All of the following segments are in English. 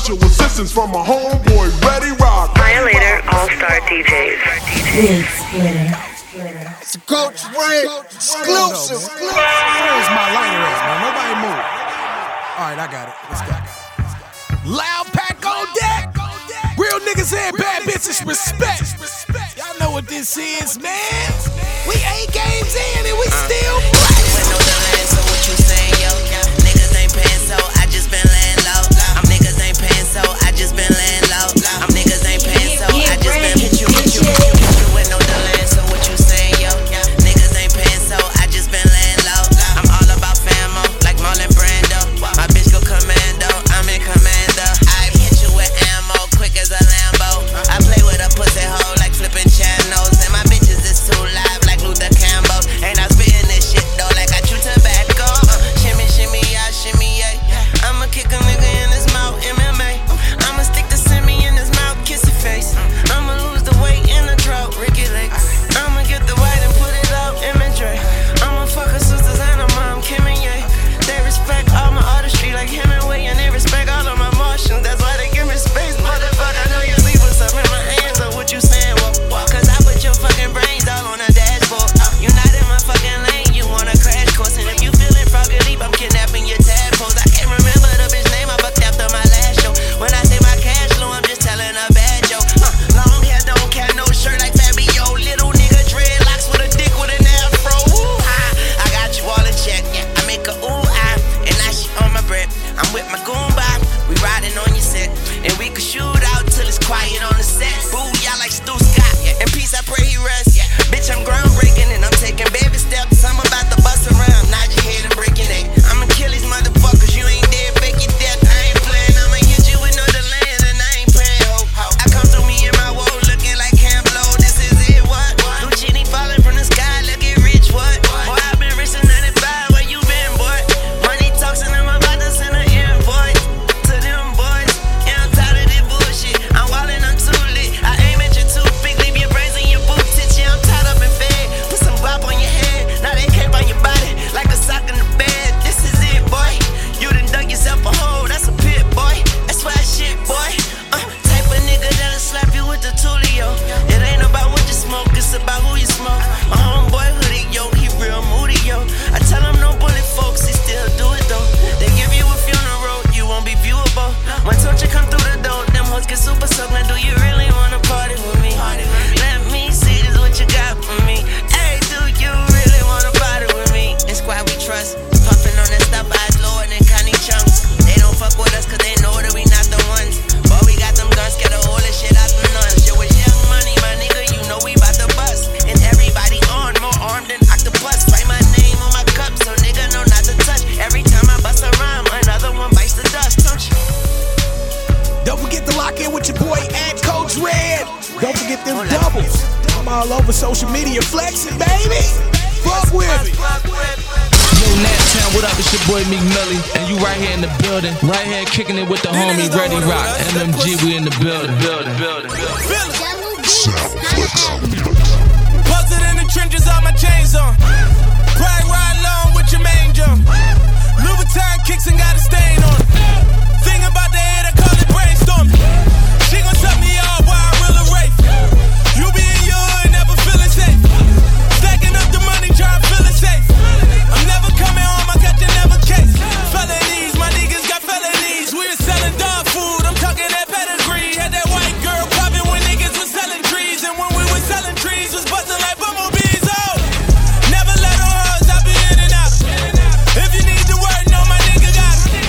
special assistance from my homeboy, Ready Rock. Violator, all-star DJs. It's Coach Red, exclusive. Where's my lighter at, man? Nobody move. All right, I got it. Let's go. Loud pack on deck. Real niggas and bad bitches respect. Y'all know what this is, man. We 8 games in and we still play. With no delay, so what you saying, yo? Niggas ain't paying, so I just been laying low. I'm niggas ain't paying, so I just been laying low. I'm niggas ain't paying, so I just been hit you. With no delay, so what you saying, yo? Niggas ain't paying, so I just been laying low. I'm all about famo, like Marlon Brando. My bitch go commando, I'm in commando. I hit you with ammo, quick as a Lambo. I play with a pussy hole like flipping channels. And my bitches is too live like Luther Campbell. And I spittin' this shit though like I chew tobacco. Shimmy, shimmy, y'all, shimmy, yeah. I'ma kick a nigga in his mouth, MMA. I'ma stick the semi in his mouth, kiss his face. I'ma lose the weight in the drought, Ricky Lakes. I'ma get the white and put it out, imagery. I'ma fuck her sisters and her mom, Kim and Ye. They respect all my artistry like Hemingway. And they respect all of my motions, that's why they give me space. Motherfucker, I know you leave us up in my hands. So what you saying, well, cause I put your fucking brains all on the dashboard. You're not in my fucking lane, you want a crash course. And if you feeling froggy leap, I'm kidnapping your tadpoles. I can't remember the bitch name, I fucked after my last show. When I say my cash flow, I'm just telling a bad joke. Long hair, don't care, no shirt like Fabio. Little nigga dreadlocks with a dick with an afro. Ooh, I got you all in check, yeah. I make a ooh, I, and now she on my breath. I'm with my goomba, we riding on your set. And we could shoot out till it's quiet on the set. Boo, y'all like Stu Scott, yeah. In peace, I pray he rests, yeah. Bitch, I'm groundbreaking and I'm taking baby steps. I'm about to bust around, nod your head and break your neck. I'ma kill these motherfuckers, you ain't dead, fake your death. I ain't playing, I'ma hit you with no delay and I ain't playing, ho. I come through me in my woe looking like Cam Blow, this is it, what? Lucini falling from the sky, look it rich, what? Boy, I been rich since 95, where you been, boy? Money talks and I'm about to send an invoice to them boys. Yeah, I'm tired of this bullshit, I'm wildin', I'm too lit. I aim at your toothpick, leave your brains in your boot tits. Yeah, I'm tied up and fed, put some bop on your head. Now they cape on your body, like a sock in the bed. This is it, boy, you done dug yourself a hole, that's a pit, boy. That's why shit, boy, type of nigga that'll slap you with the Tulio. It ain't about what you smoke, it's about who you smoke. My homeboy hoodie, yo, he real moody, yo. I tell him no bullet folks, he still do it though. They give you a funeral, you won't be viewable. When Torture come through the door, them hoes get super soaked. Now do you really wanna party with me? Let me see this what you got for me. Hey, do you really wanna party with me? It's why we trust, puffin' on that stuff, eyes lower than Connie Chunks. They don't fuck with us cause they know that we not the ones. But we got them guns, get a whole and shit out the nuns. Shit with Young Money, my nigga, you know we bout to bust. And everybody on, more armed than octopus. Write my name on my cup, so nigga know not to touch. Every time I bust a rhyme, another one bites the dust, don't you? Don't forget to lock in with your boy at Coach Red. Don't forget them doubles. I'm all over social media flexing, baby. Fuck with me. Yo, Nat Town, what up? It's your boy Meek Mill, and you right here in the building. Right here kicking it with the homie Ready Rock. MMG, we in the building. Buzzed in the trenches, all my chains on. Pride ride long with your main jump. Louboutin kicks and got a stain on it. Thing about the head, I call it brainstorming. She gon' suck me off while I reel a race. You be in your hood, never feeling safe. Stacking up the money, trying to feel it safe. I'm never coming home, I got your never case. Felonies, my niggas got felonies. We was selling dog food, I'm talking that pedigree. Had that white girl popping when niggas was selling trees. And when we was selling trees, was busting like bumblebees, oh. Never let on hers, I be in and out. If you need the word, know my nigga got it.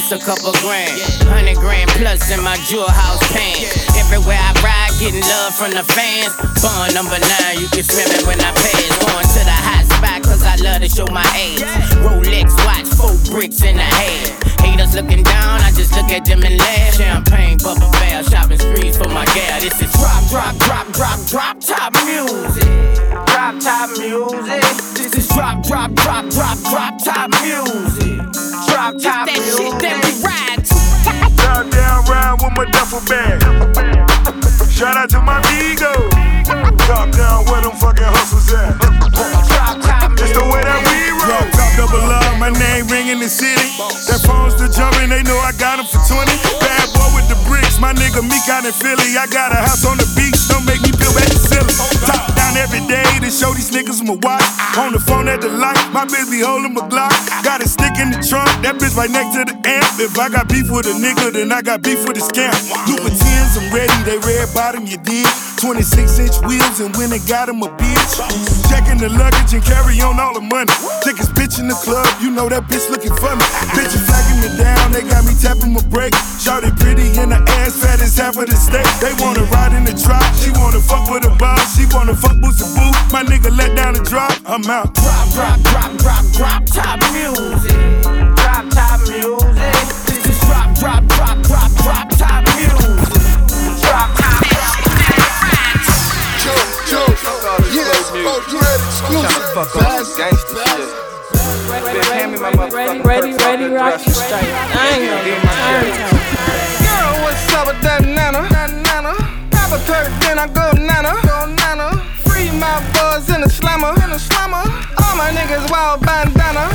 it's a couple grand. 100 grand plus in my jewel house pants. Everywhere I ride, getting love from the fans. Bond number 9, you can smell it when I pass. Going to the hot spot, cause I love to show my age. Rolex watch, 4 bricks in the head. Haters looking down, I just look at them and laugh. Champagne, bubble bath, shopping sprees for my gal. This is drop, drop, drop, drop, drop top music. Drop top music. This is drop, drop, drop, drop, drop top music. Drop top music. That shit that we ride to. Down ride with my duffel bag. Shout out to my ego. Top down where them fucking hustles at. Drop top music. It's the way that we roll. Drop double love, my name ring in the city. That phone's still jumping, they know I got them for 20. Bad boy with the bricks, my nigga Meek out in Philly. I got a house on the beach, don't make me feel back silly. Top down every day to show these niggas my watch. On the phone at the light, my bitch be holding my Glock. Got a stick in the trunk, that bitch right next to the amp. If I got beef with a nigga, then I got beef with a scamp. Louboutins, I'm ready, they red bottom, you dig? 26-inch wheels, and when they got him a bitch. Checking the luggage and carry on all the money. Tickets bitch in the club, you know that bitch looking for me. Bitches flagging me down, they got me tapping my brake. Shorty pretty in the ass, fat as half of the steak. They wanna ride in the drop, she wanna fuck with a boss. She wanna fuck with some boo, my nigga let down the drop, I'm out. Drop, drop, drop, drop, drop top music. Drop top music. This is drop, drop, drop, drop, drop top music. Drop top music. Yes, Coach Red exclusive. Fuck all this gangsta shit. Hand me my motherfucking Ready Rock, you straight. I ain't gonna get my shit. Girl, what's up with that nana? Papa Turk, then I go nana. Free my buzz in the slammer. All my niggas wild bandana.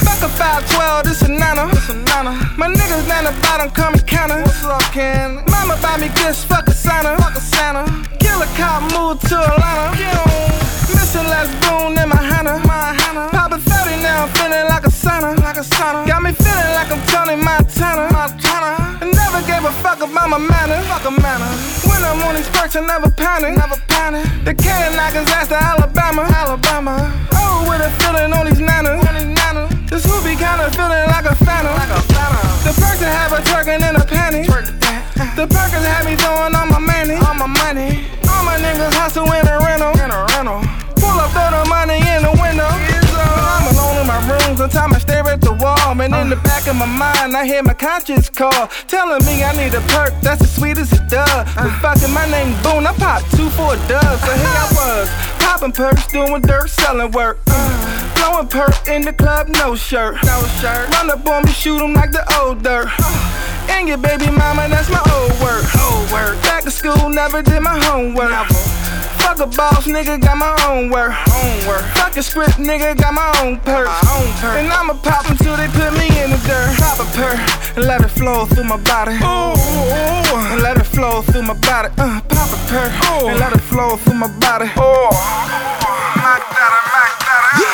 Fuck a 512, this a nana. My niggas down the bottom, come counter. What's up, Ken? Mama buy me gifts, fuck a Santa. Killer cop moved to Atlanta. Missing last boon in my Hannah. Poppin' 30 now, I'm feeling like a sauna. Got me feeling like I'm Tony Montana. I never gave a fuck about my manners. When I'm on these perks, I never panic. The can knockers ass to Alabama. Oh, with a feeling on these nanas. This movie kinda feeling like a phantom. The perks have a twerking in a panty. The perkers had me throwing all my money. All my niggas hustle in a rental. Pull up, throw the money in the window. I'm alone in my room, sometimes I stare at the wall. And in the back of my mind, I hear my conscience call, telling me I need a perk, that's as sweet as a dove. But fucking my name Boone, I popped 2 for a dove. So here I was, popping perks, doing dirt, selling work. Blowing perk in the club, no shirt. Run up on me, shoot 'em like the old dirt. And your baby mama, that's my old work. Back to school, never did my homework. Fuck a boss, nigga, got my own work. Fuck a script, nigga, got my own perk. And I'ma pop until they put me in the dirt. Pop a perk and let it flow through my body. Ooh, and let it flow through my body. Pop a perk and let it flow through my body. Oh, yeah.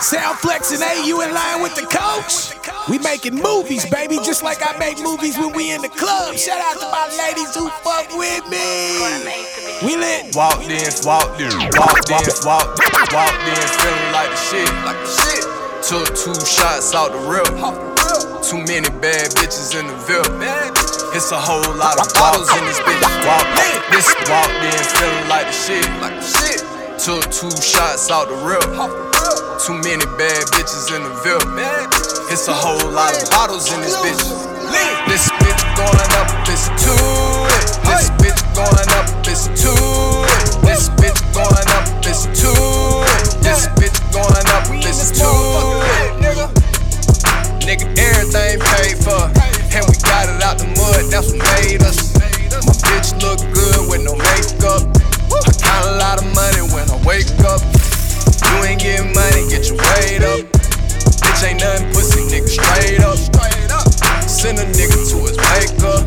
Sound flexing, hey, you in line with the coach? We making movies, baby, just like I make movies when we in the club. Shout out to my ladies who fuck with me. We lit. Walk this, walk this, walk this, walk this, walk this, feeling like the shit. Took 2 shots out the rip. Too many bad bitches in the VIP. It's a whole lot of bottles in this bitch. Walk this, walk this, feeling like the shit. Took 2 shots out the rip. Too many bad bitches in the VIP. It's a whole lot of bottles in this bitch. This bitch going up, it's to it. This bitch going up, it's to it. This bitch going up, it's to it. This bitch going up, it's to it. Nigga, everything paid for. And we got it out the mud, that's what made us. My bitch look good with no makeup. I count a lot of money when I wake up. You ain't getting money, get your weight up. Bitch ain't nothing pussy, nigga, straight up. Send a nigga to his maker.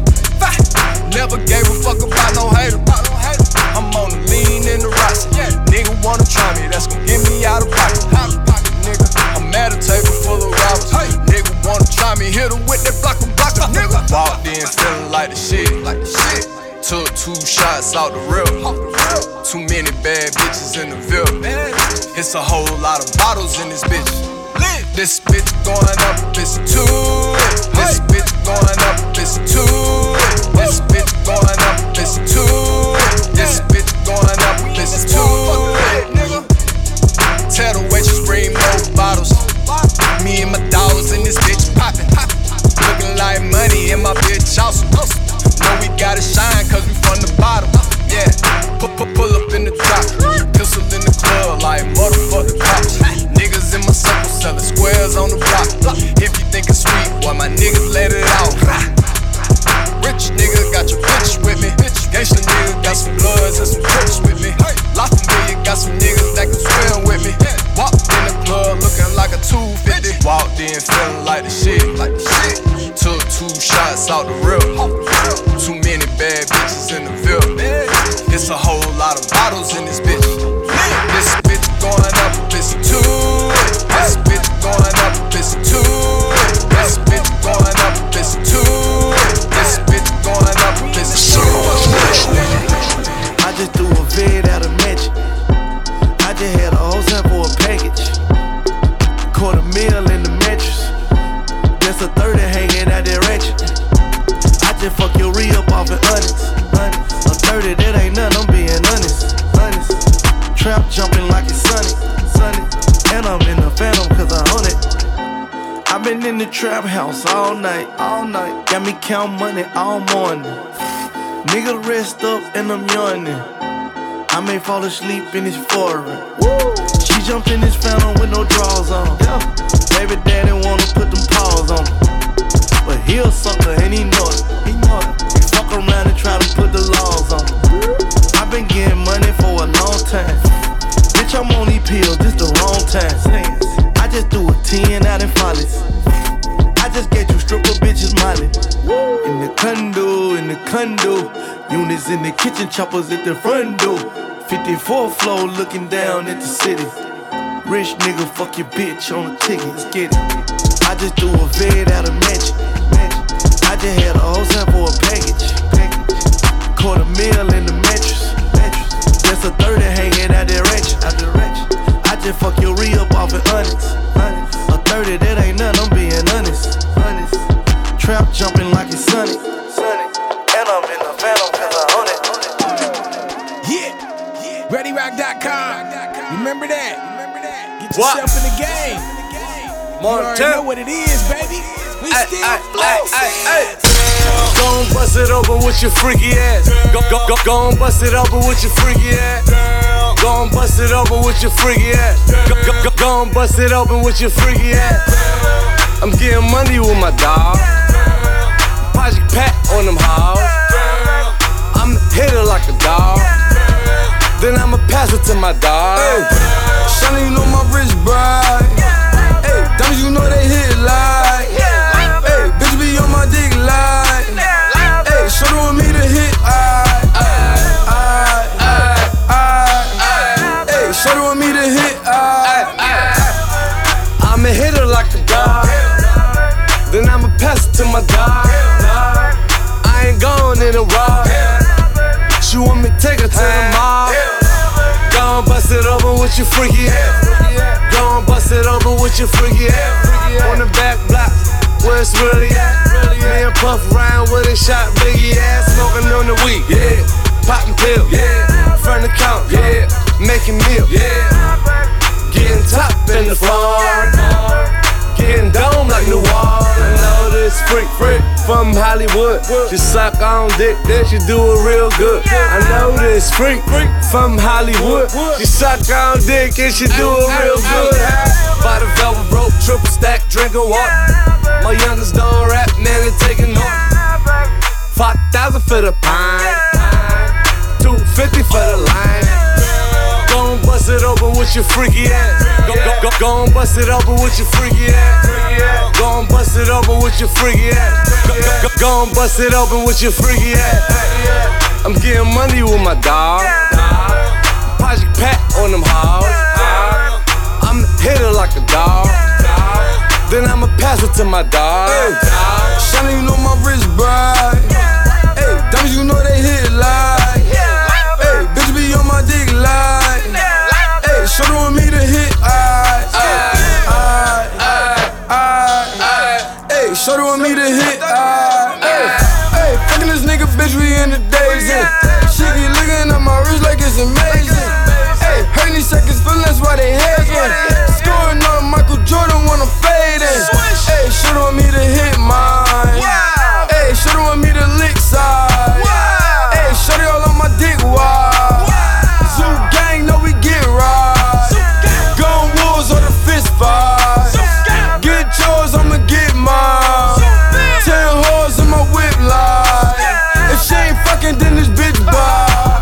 Never gave a fuck about no hater. I'm on the lean in the roster. Nigga wanna try me, that's gon' get me out of pocket. I'm at a table full of robbers. Nigga wanna try me, hit him with that blocker. Walked in feeling like the shit. Took 2 shots out the rip. Too many bad bitches in the VIP. It's a whole lot of bottles in this bitch. This bitch going up, it's too lit. This bitch going up, it's too lit. This bitch going up, it's too lit. This bitch going up, it's too lit. Tell the waitress bring more bottles. Me and my dollars in this bitch poppin'. Looking like money in my bitch house. Know we gotta shine cause we from the bottom. Yeah, pull up in the drop. Pistol in the club like motherfucking cops. Niggas in my circle selling squares on the block. If you think it's sweet, why my niggas let it out. Rich nigga got your bitch with me. Gangsta nigga got some bloods and some crips with me. Louboutin got some niggas that can swim with me. Walked in the club looking like a 250. Walked in feeling like the shit. Took 2 shots out the rip. Too many bad bitches in the field. It's a whole lot of bottles in this bitch. This bitch going up, it's too lit. This bitch going up, it's too lit. This bitch going up, it's too lit. This bitch going up, it's too lit. I just threw a vid at a mansion. I just had a whole set for a package. Caught a meal in the mattress. That's a 30 hanging out that ratchet. I just fuck your re-up off and honest. I'm 30, that ain't none, I'm being honest. Trap jumping like it's sunny. And I'm in the phantom cause I own it. I've been in the trap house all night. Got me count money all morning. Nigga rest up and I'm yawning. I may fall asleep in this foreign. She jumped in this phantom with no drawers on. Baby daddy wanna put them paws on me. But he a sucker and he know it. Around and try to put the laws on. I've been getting money for a long time. Bitch, I'm on these pills, this the wrong time. I just threw a 10 out in Follies. I just get you stripper bitches Molly. In the condo. Units in the kitchen, choppers at the front door. 54th floor looking down at the city. Rich nigga, fuck your bitch on the ticket, let's get it. I just threw a vid out of mansion. I just had a whole set for a package. Caught a meal in the mattress. That's a 30 hanging out that ratchet. I just fuck your re-up off and honest. A 30, that ain't none, I'm being honest. Trap jumping like it's sunny. And I'm in the phantom cause I own it. Yeah, ReadyRock.com. Remember that. Get yourself in the game. You already know what it is, baby. Ay. Go and bust it open with your freaky ass. Go and bust it open with your freaky ass. Go and bust it open with your freaky ass. Go and bust it open with your freaky ass. I'm getting money with my dog. Project Pat on them hoes. I'm a hitter like a dog. Then I'ma pass it to my dog. Sonny, you know my rich bride. Hey, don't you know they hit like. On my dick line, ayy, show them with me to hit, I, ayy, show them with me to hit, I. I'm a hitter like a dog, then I'm a pass to my dog, I ain't going in a rock, she want me to take her to the mall, go and bust it open with your freaky ass, go and bust it open with your freaky ass, on the back block, where it's really at. Me and Puff round with a shot, Biggie ass, smoking on the weed, yeah. Popping pills, yeah. Front the count, yeah. Making meal, yeah. Getting top in the farm, getting dome like New Orleans. All this freak from Hollywood. She suck on dick, then she do it real good. I know this freak from Hollywood. She suck on dick and she do it real good. By the velvet rope, triple stack, drinking water. My youngest don't rap, man, they taking off. 5,000 for the pine, 250 for the line. Go and bust it open with your freaky ass. Go and bust it open with your freaky ass. Go and bust it open with your freaky ass. Go and bust it open with your freaky ass. I'm getting money with my dog. Project Pat on them hoes. I'm a hitter like a dog. Then I'ma pass it to my dog. Sonny, you know my rich bride. Hey, dummies, you know they hit like. Hey, bitch be on my dick like. Hey, show them with me to hit. I. Hey, fucking this nigga, bitch, we in the days. She be looking at my wrist like it's amazing. Hey, hurting these seconds, feeling that's why they hate me. Scoring on Michael Jordan, wanna fade in. Hey, shoulda want me to hit mine. Hey, shoulda want me to lick side. Hey, shorty all on my dick wide. Zoo gang, know we get right. Gun wolves or the fist fight. Get yours, I'ma get mine. 10 hoes in my whip line. If she ain't fucking, then this bitch bye.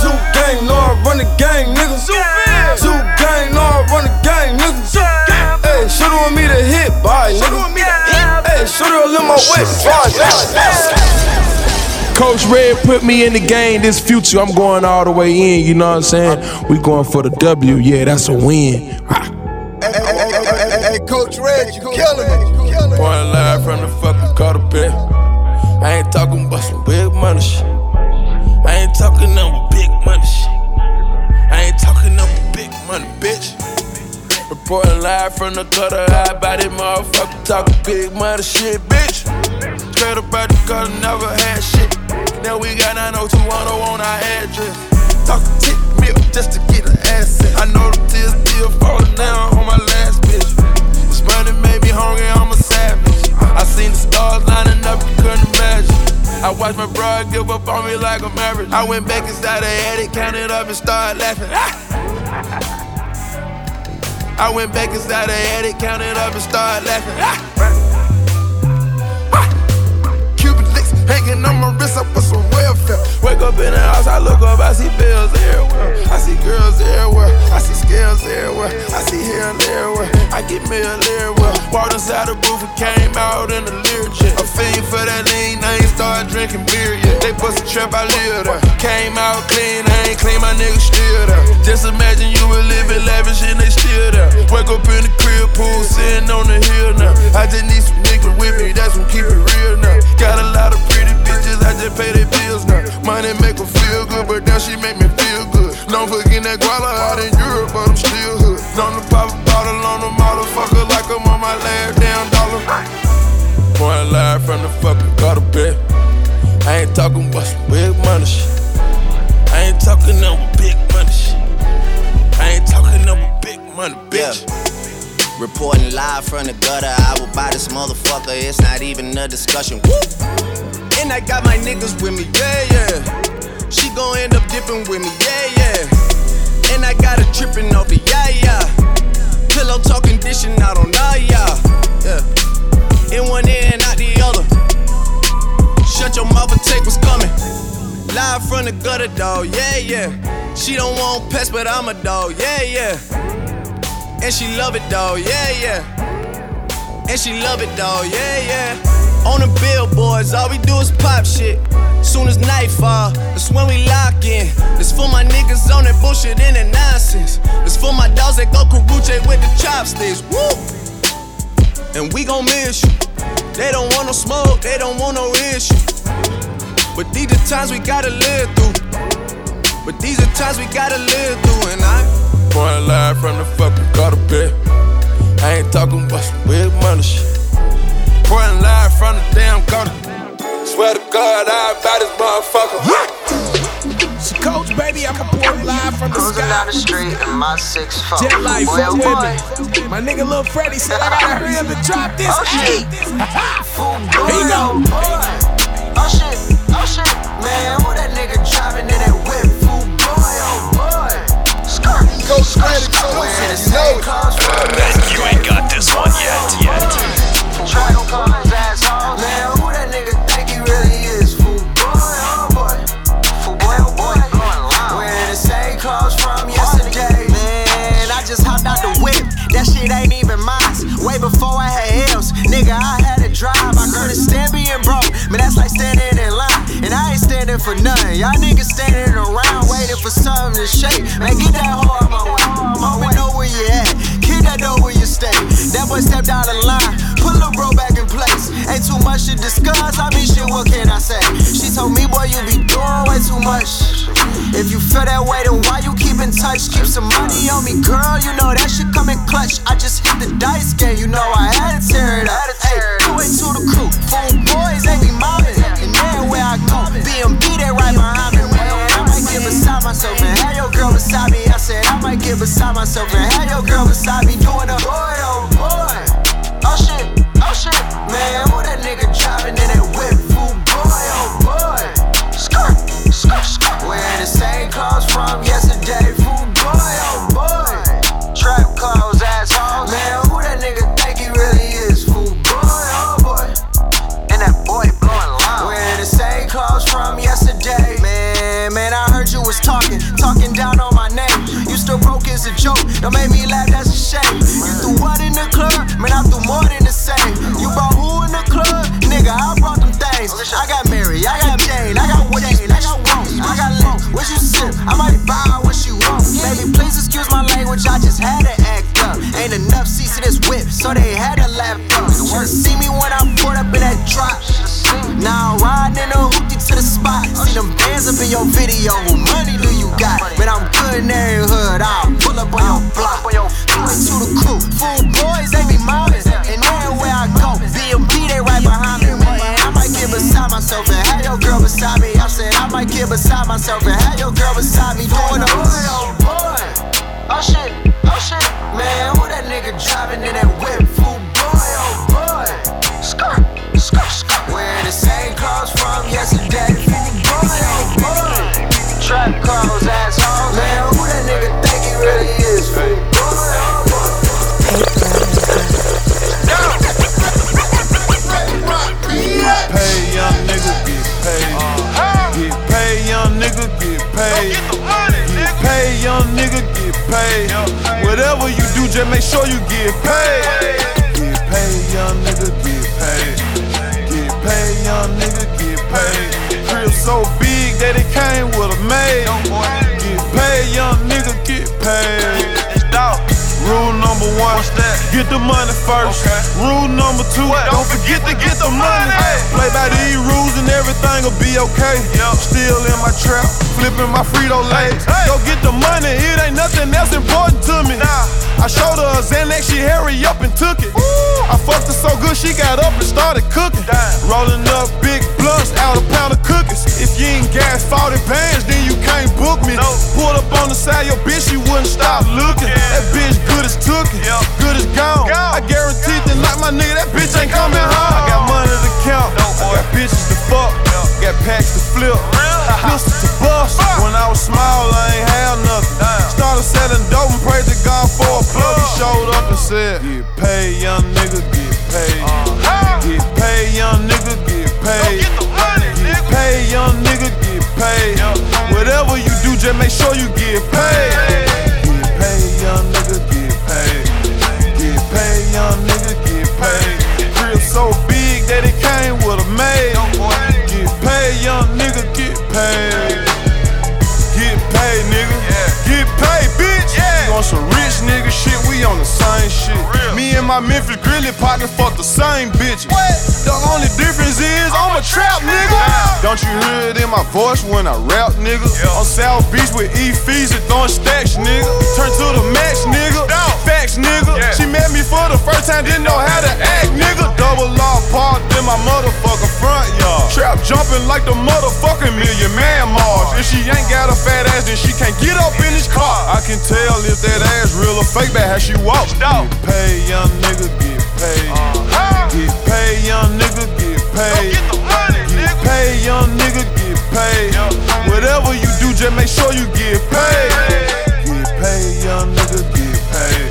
Zoo gang, know I run the gang, nigga. Zoo gang, know I run the gang, nigga. Hey, shoulda want me to hit by, nigga. Hey, shoulda all in my whip, bye. Coach Red put me in the game, this future, I'm going all the way in, you know what I'm saying? We going for the W, yeah, that's a win. Hey, Coach Red, you killing me. Point live from the fucking Carter. I ain't talking about some big money shit. I ain't talking about big money shit. I ain't talking about big money, bitch. Reporting live from the gutter, high body motherfucker talking big money shit, bitch. Straight about the gutter, never had shit. Now we got 90210 on our address. Talking tick milk just to get an asset. I know the tears still falling down on my last bitch. This money made me hungry, I'm a savage. I seen the stars lining up, you couldn't imagine. I watched my bro give up on me like a marriage. I went back inside the attic, counted up and started laughing. I went back inside the attic, counted up and started laughing. Cupid licks hanging on my wrist, I put some welfare. Wake up in the house, I look up, I see bills everywhere. I see girls everywhere, I see scales everywhere. I see hair everywhere, I get mail everywhere. Walked inside the booth and came out in the lyric. A fiend for that lean, I ain't started drinking beer yet. They bust a trap, I live there. Came out clean, I ain't clean, my niggas still there. Just imagine you were living lavish and they still there. Wake up in the crib, pool, sitting on the hill now. I just need some niggas with me, that's what keep it real now. Got a lot of pretty bitches, I just pay their bills now. Money make her feel good, but now she make me feel good. Don't forget that guala out in Europe, but I'm still hood. Known to pop a bottle on a motherfucker like I'm on my last damn dollar. Point live from the fucking gutter, bitch. I ain't talking about some big money shit. I ain't talking about big money shit. I ain't talking about big money, bitch. Yeah. Reporting live from the gutter, I will buy this motherfucker. It's not even a discussion. Woo! And I got my niggas with me, yeah, yeah. She gon' end up dipping with me, yeah, yeah. And I got her tripping off the yeah, yeah. Pillow talking, dishing out on the yeah, yeah. In one ear and out the other. Shut your mouth and take what's coming. Live from the gutter, dog, yeah, yeah. She don't want pets, but I'm a dog, yeah, yeah. And she love it, dog, yeah, yeah. And she love it, dog, yeah, yeah. On the billboards, all we do is pop shit. Soon as nightfall, that's when we lock in. This for my niggas on that bullshit and that nonsense. This for my dogs that go karuche with the chopsticks, woo. And we gon' miss you. They don't want no smoke, they don't want no issue. But these are times we gotta live through. But these are times we gotta live through. And I point live from the fucking gutter, bitch. I ain't talking about some big money shit. Point live from the damn gutter. Swear to God, I about this motherfucker. So Coach, baby, I'm reporting live from the sky. Cruising down the street in my 6'4". Jet life, fuck with me. My nigga Lil' Freddy said I gotta hurry up and drop this. Oh shit, here you go. Oh shit, oh shit. Man, who that nigga driving in that whip? Fool boy, oh boy. Skirt, go straight and go in the same cars. Man, you ain't got this one yet. Try to call his ass off. Man, who that nigga think he really is? Fool boy, oh boy. Fool boy, oh boy. Wearing the same clothes from yesterday. Man, I just hopped out the whip. That shit ain't even mine. Way before I had L's, nigga, I had to drive. I couldn't stand being broke. Man, that's like standing in line. And I ain't standing for nothing. Y'all niggas standing around waiting for something to shake. Man, get that hoe out my way. Mama know where you at. Kid that know where you stay. That boy stepped out of line. Put Lil' Bro back in place. Ain't too much to discuss. I mean, shit, what can I say? She told me, boy, you be doing way too much. If you feel that way, then why you keeping in touch. Keep some money on me, girl, you know that shit come in clutch. I just hit the dice game, you know I had to tear it up. Hey, do it to the crew, fool boys, they be mobbing. And everywhere I go, BMB, they right behind me. I might get beside myself and have your girl beside me. I said I might get beside myself and have your girl beside me. Doing a boy, oh boy. Oh shit, oh shit. Man, who that nigga driving in that whip? Fool boy, oh boy. Skirt, skirt, skirt. Wearing the same clothes from yesterday. Fool boy, oh boy. Trap clothes, assholes. Man, who that nigga think he really is? Fool boy, oh boy. And that boy blowing loud. Wearing the same clothes from yesterday. Man, I heard you was talking down on my name. You still broke as a joke. Don't make me laugh, that's a shame. You threw what in the club? Man, I threw more than the same. You brought who in the club? Nigga, I brought them things. I got Mary, I got Jane, I got Wayne, I got Wong, I got Link. What you sip? I might buy what you want. Baby, please excuse my language, I just had to act up. Ain't enough seats in this whip, so they had to laugh up. Should've seen me when I pulled up in that drop. Now I'm riding in a hoopty to the spot. See them bands up in your video, who money do you got? Man, I'm good in every hood, I'll pull up on your block. Do it to the crew, fool boys, they be mobbing. And everywhere I go, BMB, they right behind me. I might get beside myself and have your girl beside me. I said I might get beside myself and have your girl beside me. Doing a hood, oh boy. Oh shit, oh shit. Man, who that nigga driving in that whip? Fool boy, oh boy. Skirt, skirt, skirt. Wearing the same clothes from yesterday. Fool boy, oh boy. Trap clothes, assholes. Man, who that nigga think he really is? Fool boy, oh boy. Pay young nigga, get paid. Get paid, young nigga, get paid. Get paid, young nigga, get paid. Whatever you do, just make sure you get paid. Get paid, young nigga, get paid. Get paid, young nigga, get paid. Crib so big that it came with a maid. Get paid, young nigga, get paid. Rule number one, get the money first. Rule number two, don't forget to get the money. Play by these rules and everything will be okay. Still in my trap, flipping my Frito legs. Go get the money, it ain't nothing else important to me. I showed her a Xanax, she hurried up and took it. I fucked her so good, she got up and started cooking. Rolling up big blunts, out a pound of cookies. If you ain't gas 40 bands, then you can't book me. Pulled up on the side, your bitch, she wouldn't stop looking. That bitch good as took it, good as gone. I guarantee that like my nigga, that bitch ain't coming home. I got money to count, I got bitches to fuck, got packs to flip, pistols to bust. When I was small, I ain't had nothing. Started selling dope and prayed to God for a plug. He showed up and said, get paid, young nigga, get paid. Get paid, young nigga, get paid. Get paid, young nigga, get paid. Whatever you do, just make sure you get paid. Get paid, young nigga, get paid. Get paid, young nigga, get paid. Crib so big that it came with a maid. Get paid, young nigga, get paid. Get paid, nigga. Get paid, bitch. You on some rich nigga shit, we on the same shit. Me and my Memphis Grizzly partner fuck the same bitches. The only difference is I'm a trap nigga. Don't you hear it in my voice when I rap nigga? On South Beach with E-Fees and throwing stacks nigga. Turn to the max nigga, facts nigga. She met me for the first time, didn't know how to act nigga. Double law parked in my motherfucking front yard. Trap jumping like the motherfucking Million Man March. If she ain't got a fat ass then she can't get up in this car. I can tell if that ass real or fake by how she walks. Get paid, young nigga, get paid. Get paid, young nigga, get paid. Get paid, young nigga, get paid. Whatever you do, just make sure you get paid. Get paid, young nigga, get paid.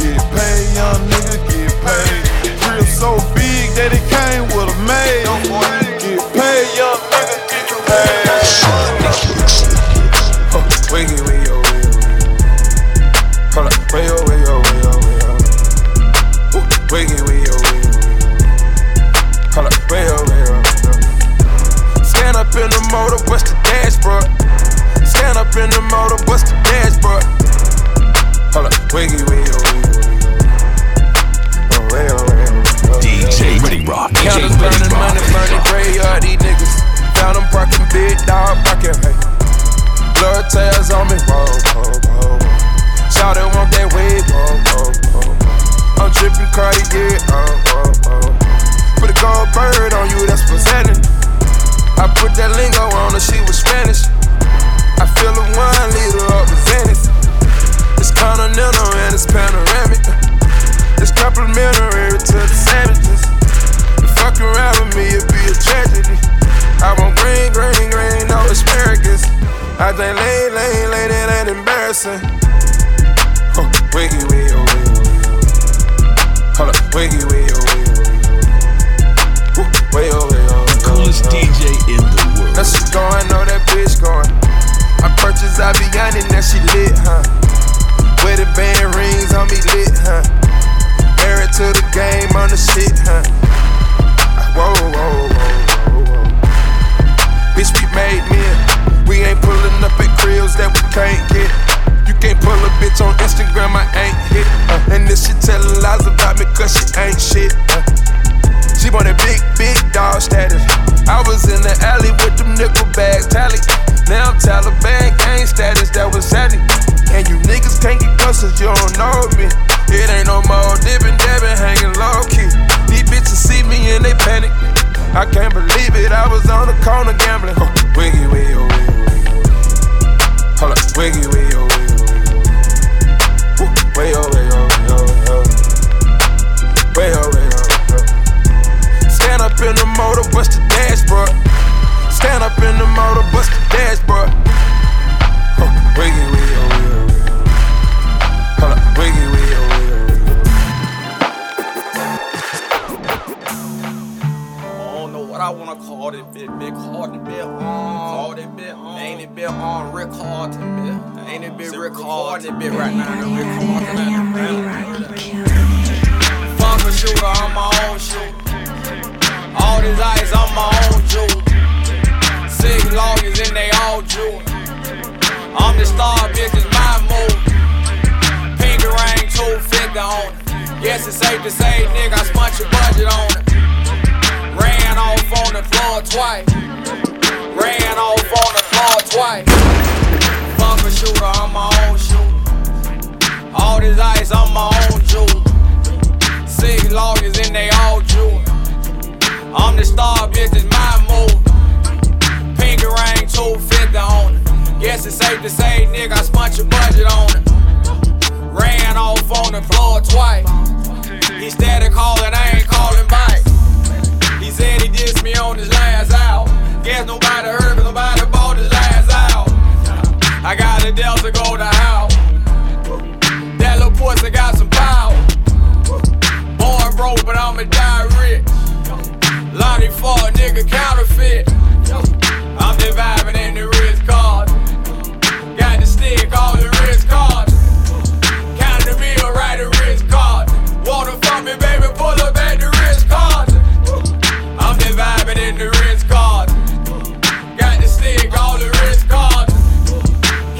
Get paid, young nigga, get paid. Crib so big that it came with a maid. Get paid, young nigga, get paid. Hold up, stand up in the motor, bust the dash, bro. Stand up in the motor, bust the dash, bro. Hold up, DJ Ready Rock, DJ Ready Rock. Money, money, graveyard, these niggas. Down them parking big dog, parking, hey. Blur tails on me, whoa, whoa, whoa, whoa. Shout out, want that wave, whoa, whoa, whoa. I'm tripping crazy, yeah, oh, oh, oh. Put a gold bird on you, that's presenting. I put that lingo on her, she was Spanish. I feel a 1 liter up with Venice. It's continental and it's panoramic. It's complimentary to the savages. If fuck around with me, it'd be a tragedy. I want green, green, green, no asparagus. I think lane, lane, lane, it ain't embarrassing. Oh, wiggy, wiggy, wiggy. Hold up, wiggy, wiggy, wiggy. Way over, the coolest DJ in the world. That shit going, know that bitch going. I purchased Aviani, now she lit, huh? Wedding band rings on me lit, huh? Married to the game on the shit, huh? Whoa, whoa, whoa, whoa, whoa. Bitch, we made men. We ain't pulling up at cribs that we can't get. You can't pull a bitch on Instagram, I ain't hit. And this shit telling lies about me, cause she ain't shit. She want that big, big dog status. I was in the alley with them nickel bags, tally. Now I'm Taliban gang status, that was savvy. And you niggas can't get close cause you don't know me. It ain't no more dippin' dabbin', hangin' low key. These bitches see me and they panic. I can't believe it, I was on the corner gambling. Oh, wiggy, wiggy, oh, wiggy, wiggy. Hold up, wiggy, wiggy, oh, wiggy, wiggy. Way, oh, way, oh, way, oh, way, oh, way, oh. Stand up in the motor, bust the dashboard. Stand up in the motor, bust the dashboard. Oh, wiggy, wiggy, oh, wiggy, oh, wiggy. Hold up, wiggy, wiggy, oh, wiggy, oh, wiggy. I don't know what I wanna call this bitch. Big Harden, bit on. Call that bit on. Ain't it bit on Rick Harden, bitch. Ain't it bit Rick Harden, bit right now. Rick Harden. Fuck a shooter, I'm my own shooter. All these ice, I'm my own jewel. Six lawyers and they all Jew. I'm the star, bitch, it's my move. Pink ring, 250 on it. Yes, it's safe to say, nigga, I spent your budget on it. Ran off on the floor twice. Ran off on the floor twice. Fuck a shooter, I'm my own shooter. All this ice, I'm my own Jew. Six lawyers and they all Jew. I'm the star, bitch, it's my move. Finger ring, 250 on it. Yes, it's safe to say, nigga, I spent your budget on it. Ran off on the floor twice. He started calling, I ain't calling back. He said he dissed me on his last out. Guess nobody heard, but nobody bought his last out. I got a Delta, go to hell. That little pussy got some power. Born broke, but I'ma die rich. Lonnie Ford, nigga, counterfeit. I'm just vibing in the Ritz card. Got the stick, all the Ritz card. Count the meal, right the Ritz card. Water for me, baby, pull up at the Ritz card. I'm just vibing in the Ritz card. Got the stick, all the Ritz card.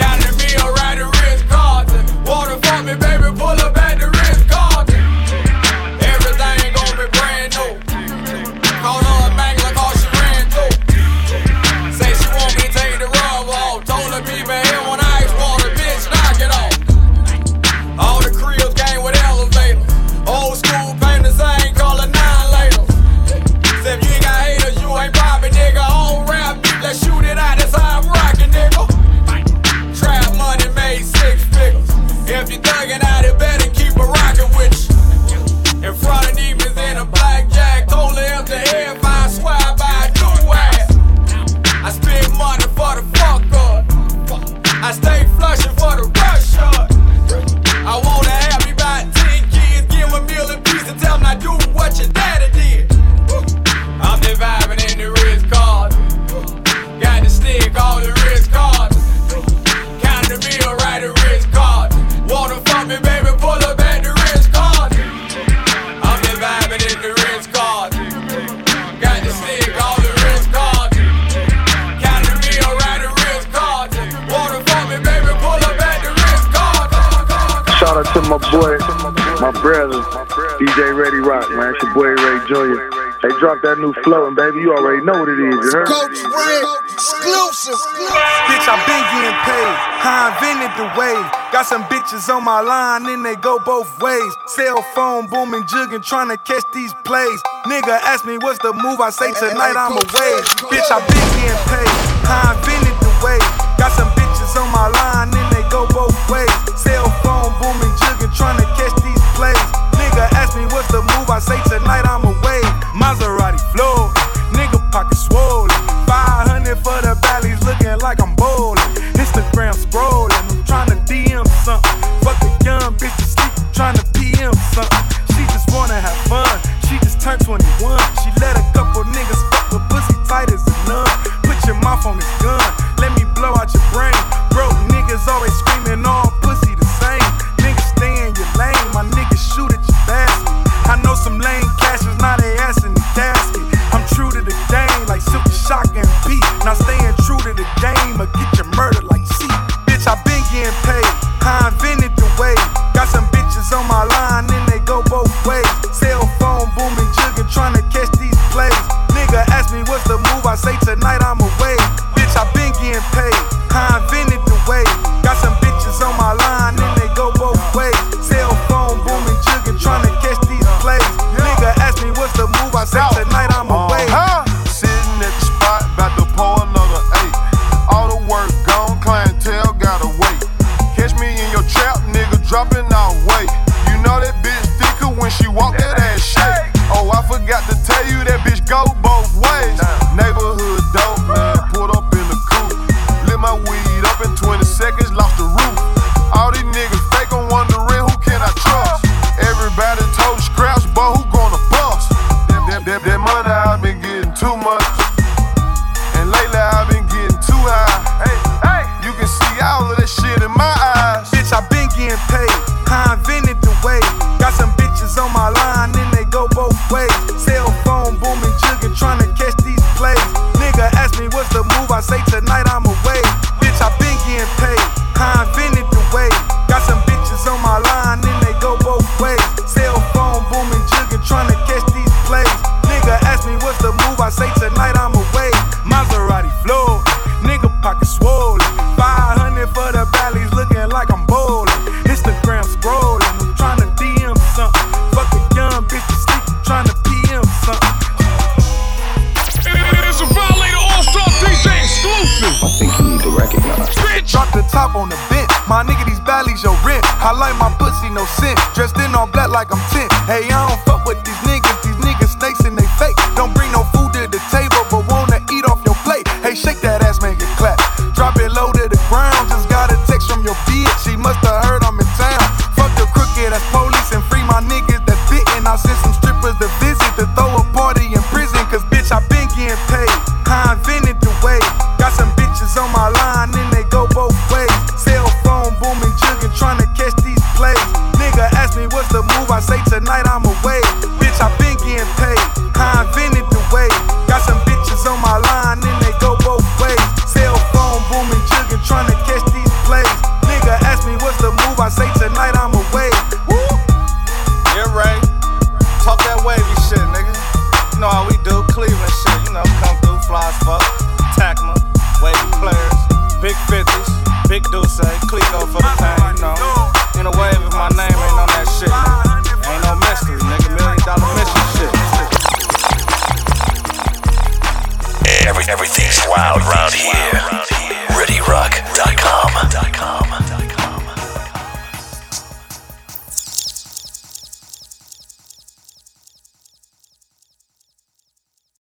Count the meal, right the Ritz card. Water for me, baby, pull up at the Ritz card. Everything gon' be brand new. Call her a bank like all she ran through. People here want ice water, bitch, knock it off. All the cribs came with elevators. Old school paint the same color 9 laters. Except you ain't got haters, you ain't poppin', nigga. On rap, let's shoot it out, that's how I'm rockin', nigga. Trap money made 6 figures. If you thuggin' out, it better keep a rockin' with you. In front of demons in a blackjack, totally up the head, I swear by a new ass. I spend money for the fuck up. I stay flushing for the rush shot. I wanna have me about 10 kids, give them a meal and peace and tell them I do what your daddy did. I'm just vibing in the Ritz card. Got the stick, all the Ritz cards. Count the meal, right the Ritz card. Water for me, baby, pull up at the Ritz card. I'm just vibing in the Ritz card. Got the stick, all the Ritz cards. Count the meal, right the Ritz card. Water. Shout out to my boy, my brother, DJ Ready Rock, man. It's your boy Ray Jr. They dropped that new flow, and baby, you already know what it is, you heard? Coach Red. Exclusive. Bitch, I been getting paid. I invented the wave. Got some bitches on my line and they go both ways. Cell phone booming, jugging, trying to catch these plays. Nigga ask me what's the move, I say tonight I'm away. Bitch, I been getting paid. I invented the wave. Got some bitches on my line and they go both ways. Cell phone booming, jugging, trying to catch these plays. Nigga ask me what's the move, I say tonight I'm away. Maserati flow, nigga pocket swollen. 500 for the valleys, looking like I'm bowling. Instagram scrolling, I'm trying to DM something. Fuck a young bitch to sleep, I'm trying to PM something. She just wanna have fun, she just turned 21. She let a couple niggas fuck with pussy tight as a nun. Put your mouth on this gun, let me blow out your brain. Bro, niggas always screaming all pussy the same. Niggas stay in your lane, my niggas shoot at your basket. I know some lame cashers, now they ass in the casket. I'm true to the game, like Silk Shock and Pete. Now staying true to the game, or get your murdered like C. Bitch, I been getting paid, I invented the wave. Got some bitches on my line and they go both ways. Cell phone booming, jugging, trying to catch these plays. Nigga ask me what's the move, I say tonight I'm away. Bitch, I been getting paid, I invented the wave. Got some bitches on my line and they go both ways. Cell phone booming, jugging, trying to catch these plays. Nigga ask me what's the move, I say tonight I'm away. Sitting at the spot, about to pour another 8. All the work gone, clientele gotta wait. Catch me in your trap, nigga, dropping out weight. You know that bitch thicker when she walk that ass shake. Oh, I forgot to tell you that bitch go both ways. Neighborhood dope, man, pulled up in the coupe. Lit my weed up in 20 seconds, lost the roof. All these niggas fake, I'm wondering who can I trust. Everybody told scraps, but who gonna bust? That money I've been getting too much. And lately I've been getting too high. Hey, you can see all of that shit in my eyes. Bitch, I been getting paid, I invented the wave. Got some bitches on my line and they go both ways. Cell phone booming, jugging, trying to catch these plays. Nigga ask me what's the move, I say tonight I'm away. Bitch, I been getting paid, I invented the wave. Got some bitches on my line and they go both ways. Cell phone booming, jugging, trying to catch these plays. Nigga ask me what's the move, I say tonight I'm away. Maserati flow, nigga pocket swollen. 500 for the valleys, looking like I'm bowling. Instagram scrolling, I'm trying to DM something. Fuck a young bitch to sleep, I'm trying to PM something. It is a Violator All-Star DJ exclusive. I think you need to recognize. Bitch, drop the top on the bench. My nigga, these valleys your rent. I like my pussy, no sin. Dressed in all black like I'm 10. Hey, I don't fuck with these niggas. These niggas snakes and they fake. Don't bring no food to the table, but wanna eat off your plate. Hey, shake that ass, make it clap. Drop it low to the ground. Just got a text from your bitch. She musta heard I'm in town. Fuck the crooked ass police and free my niggas that fit. And I sent some strippers to visit to throw a party in prison. Cause bitch, I been getting paid.